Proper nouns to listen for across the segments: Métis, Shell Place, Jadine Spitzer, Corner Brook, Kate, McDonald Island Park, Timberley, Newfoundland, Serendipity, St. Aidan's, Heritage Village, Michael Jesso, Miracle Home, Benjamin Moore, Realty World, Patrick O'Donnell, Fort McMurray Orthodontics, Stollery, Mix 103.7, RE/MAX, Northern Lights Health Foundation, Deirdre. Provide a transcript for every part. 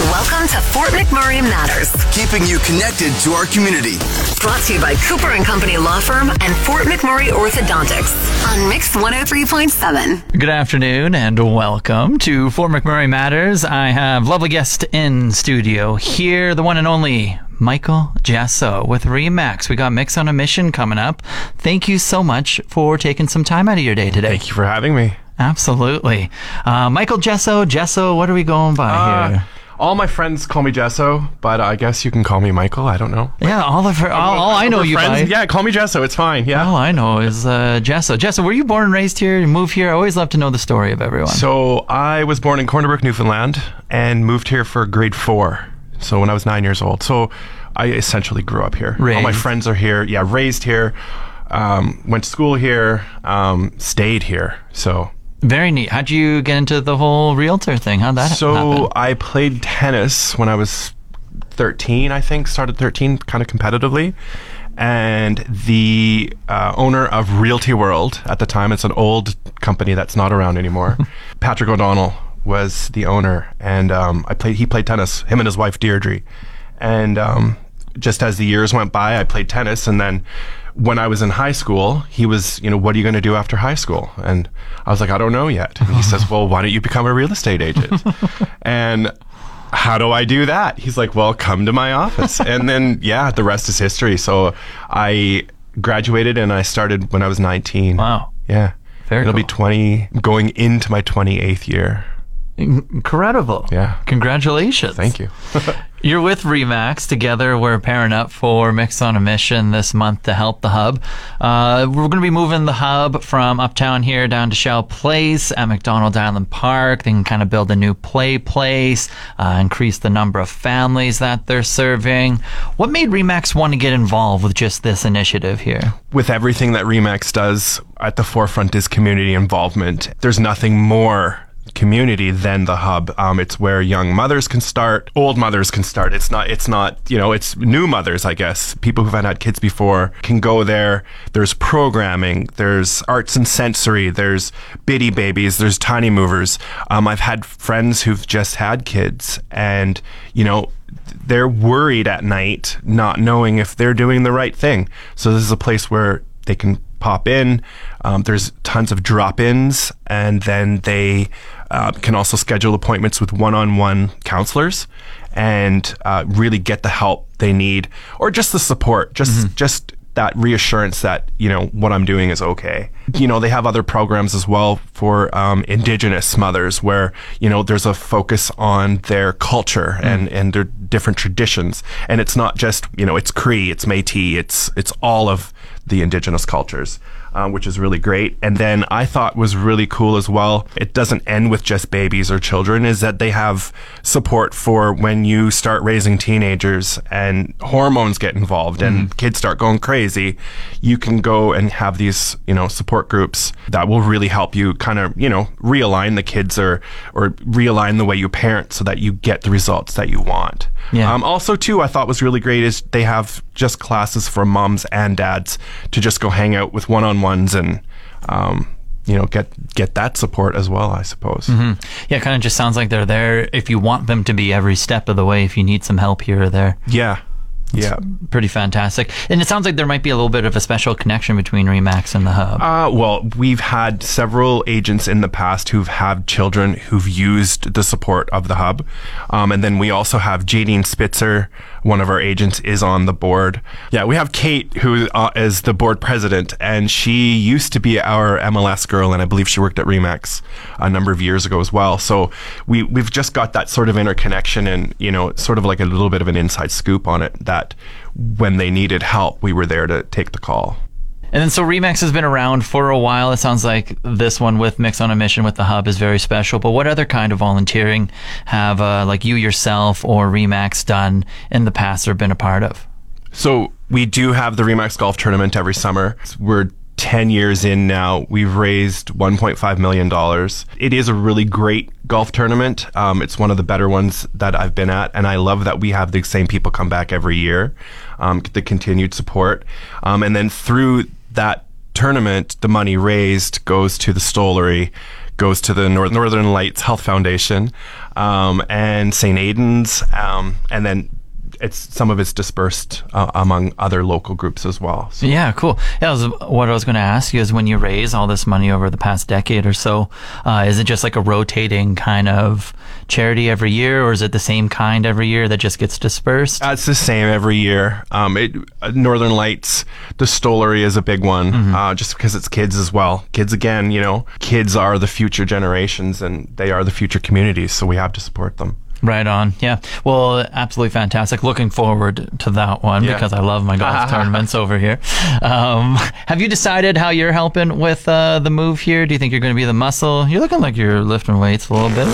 Welcome to Fort McMurray Matters. Keeping you connected to our community. Brought to you by Cooper & Company Law Firm and Fort McMurray Orthodontics on Mix 103.7. Good afternoon and welcome to Fort McMurray Matters. I have lovely guest in studio here, the one and only Michael Jesso with RE/MAX. We got Mix on a Mission coming up. Thank you so much for taking some time out of your day today. Thank you for having me. Absolutely. Michael Jesso, what are we going by here? All my friends call me Jesso, but I guess you can call me Michael. I don't know. But yeah, all I know you by. Yeah, call me Jesso. It's fine. Yeah. All I know is Jesso. Jesso, were you born and raised here? You moved here? I always love to know the story of everyone. So I was born in Corner Brook, Newfoundland, and moved here for grade 4. So when I was 9 years old. So I essentially grew up here. Raised. All my friends are here. Yeah, raised here. Went to school here. Stayed here. So... Very neat. How'd you get into the whole realtor thing? How'd that happen? So I played tennis when I was 13, I think. Started 13 kind of competitively. And the owner of Realty World at the time, it's an old company that's not around anymore, Patrick O'Donnell was the owner. And he played tennis, him and his wife, Deirdre. And just as the years went by, I played tennis. And then when I was in high school, he was, what are you going to do after high school? And I was like, I don't know yet. And he says, well, why don't you become a real estate agent? And how do I do that? He's like, well, come to my office. And then, yeah, the rest is history. So I graduated and I started when I was 19. Wow. Yeah. It'll be 20 going into my 28th year. Incredible. Yeah. Congratulations. Thank you. You're with RE/MAX. Together, we're pairing up for Mix on a Mission this month to help the hub. We're going to be moving the hub from uptown here down to Shell Place at McDonald Island Park. They can kind of build a new play place, increase the number of families that they're serving. What made RE/MAX want to get involved with just this initiative here? With everything that RE/MAX does, at the forefront is community involvement. There's nothing more community than the hub. It's where young mothers can start, old mothers can start. It's new mothers, I guess. People who've had kids before can go there. There's programming, there's arts and sensory, there's bitty babies, there's tiny movers. I've had friends who've just had kids and, they're worried at night, not knowing if they're doing the right thing. So this is a place where they can pop in. There's tons of drop-ins, and then they can also schedule appointments with one-on-one counselors and really get the help they need, or just the support, just that reassurance that, what I'm doing is okay. They have other programs as well for Indigenous mothers where, there's a focus on their culture and their different traditions. And it's not just, it's Cree, it's Métis, it's all of the Indigenous cultures, which is really great. And then I thought was really cool as well, it doesn't end with just babies or children, is that they have support for when you start raising teenagers and hormones get involved and kids start going crazy. You can go and have these, support groups that will really help you kind of, realign the kids or realign the way you parent so that you get the results that you want. Yeah. Also, too, I thought was really great is they have just classes for moms and dads to just go hang out with one-on-ones and, get that support as well, I suppose. Mm-hmm. Yeah, it kind of just sounds like they're there if you want them to be every step of the way, if you need some help here or there. Yeah. Yeah. It's pretty fantastic. And it sounds like there might be a little bit of a special connection between RE/MAX and the hub. Well, we've had several agents in the past who've had children who've used the support of the hub. And then we also have Jadine Spitzer, one of our agents, is on the board. Yeah, we have Kate, who is the board president, and she used to be our MLS girl, and I believe she worked at RE/MAX a number of years ago as well. So we've just got that sort of interconnection and, sort of like a little bit of an inside scoop on it that when they needed help, we were there to take the call. And then so RE/MAX has been around for a while. It sounds like this one with Mix on a Mission with the Hub is very special. But what other kind of volunteering have like you yourself or RE/MAX done in the past or been a part of? So we do have the RE/MAX Golf Tournament every summer. We're 10 years in now. We've raised $1.5 million. It is a really great golf tournament. It's one of the better ones that I've been at, and I love that we have the same people come back every year, the continued support. And then through that tournament, the money raised goes to the Stollery, goes to the Northern Lights Health Foundation, and St. Aidan's, and then some of it's dispersed among other local groups as well. So. Yeah, cool. That was what I was going to ask you is when you raise all this money over the past decade or so, is it just like a rotating kind of charity every year, or is it the same kind every year that just gets dispersed? It's the same every year. Northern Lights, the Stollery is a big one, just because it's kids as well. Kids, again, you know, kids are the future generations and they are the future communities, so we have to support them. Right on. Yeah. Well, absolutely fantastic. Looking forward to that one because I love my golf tournaments over here. Have you decided how you're helping with the move here? Do you think you're going to be the muscle? You're looking like you're lifting weights a little bit.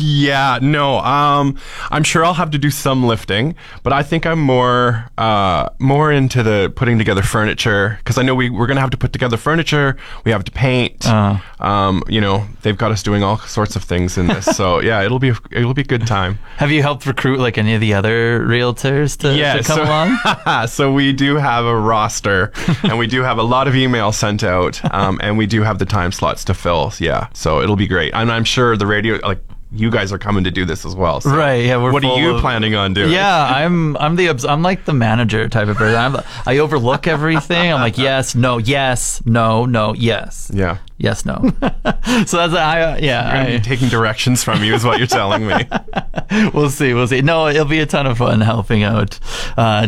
Yeah. No. I'm sure I'll have to do some lifting, but I think I'm more into the putting together furniture because I know we're going to have to put together furniture. We have to paint. You know, they've got us doing all sorts of things in this. So yeah, it'll be a good time. Have you helped recruit like any of the other realtors to come along? So we do have a roster and we do have a lot of emails sent out and we do have the time slots to fill. Yeah. So it'll be great. And I'm sure the radio, like, you guys are coming to do this as well. So. Right. Yeah. What are you planning on doing? Yeah. I'm like the manager type of person. I overlook everything. I'm like, yes, no, yes. Yeah. Yes, no. So that's I'm going to be taking directions from you is what you're telling me. We'll see. No, it'll be a ton of fun helping out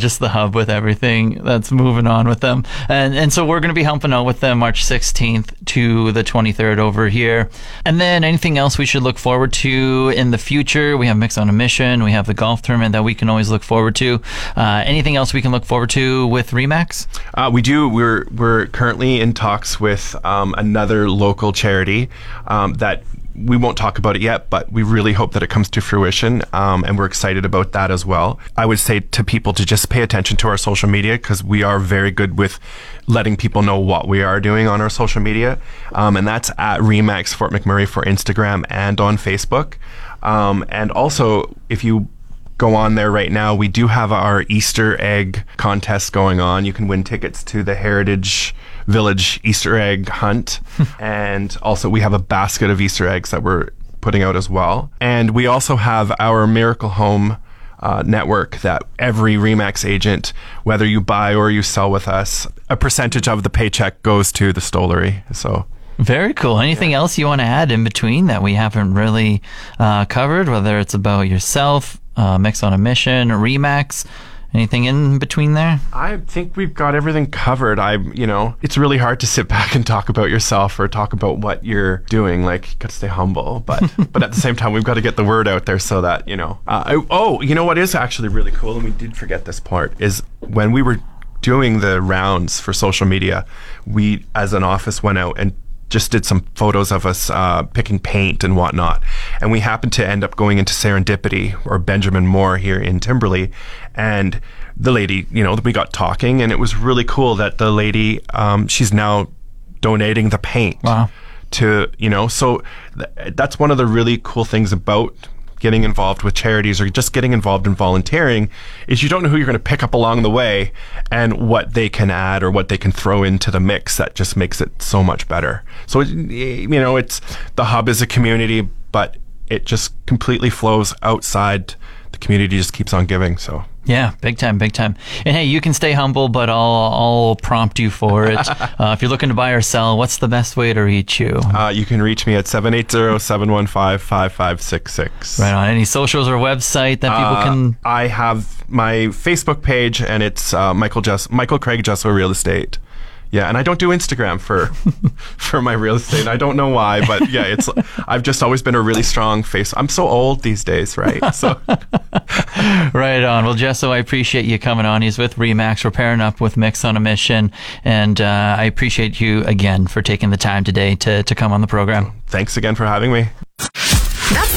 just the hub with everything that's moving on with them. And so we're going to be helping out with them March 16th to the 23rd over here. And then anything else we should look forward to in the future? We have Mix on a Mission. We have the golf tournament that we can always look forward to. Anything else we can look forward to with RE/MAX? We do. We're currently in talks with another local charity that we won't talk about it yet, but we really hope that it comes to fruition, and we're excited about that as well. I would say to people to just pay attention to our social media because we are very good with letting people know what we are doing on our social media, and that's at RE/MAX Fort McMurray for Instagram and on Facebook. And also, if you go on there right now, we do have our Easter egg contest going on. You can win tickets to the Heritage Village Easter egg hunt. And also we have a basket of Easter eggs that we're putting out as well. And we also have our Miracle Home network that every RE/MAX agent, whether you buy or you sell with us, a percentage of the paycheck goes to the Stollery. So very cool. Anything else you want to add in between that we haven't really covered, whether it's about yourself, Mix on a Mission, RE/MAX? Anything in between there? I think we've got everything covered. It's really hard to sit back and talk about yourself or talk about what you're doing. Like, you got to stay humble, but at the same time, we've got to get the word out there so that, you know. You know what is actually really cool, and we did forget this part, is when we were doing the rounds for social media, we as an office went out and just did some photos of us picking paint and whatnot. And we happened to end up going into Serendipity or Benjamin Moore here in Timberley. And the lady, you know, we got talking and it was really cool that the lady, she's now donating the paint. Wow. To, you know, so that's one of the really cool things about getting involved with charities or just getting involved in volunteering is you don't know who you're going to pick up along the way and what they can add or what they can throw into the mix that just makes it so much better. So, you know, it's the hub is a community, but it just completely flows outside. The community just keeps on giving. So. Yeah, big time. And hey, you can stay humble, but I'll prompt you for it. If you're looking to buy or sell, what's the best way to reach you? You can reach me at 780-715-5566. Right on. Any socials or website that people can... I have my Facebook page, and it's Michael Craig Jesso Real Estate. Yeah, and I don't do Instagram for my real estate. I don't know why, but yeah, I've just always been a really strong face. I'm so old these days, right? So Right on. Well, Jesso, I appreciate you coming on. He's with RE/MAX. We're pairing up with Mix on a Mission. And I appreciate you again for taking the time today to come on the program. Thanks again for having me. That's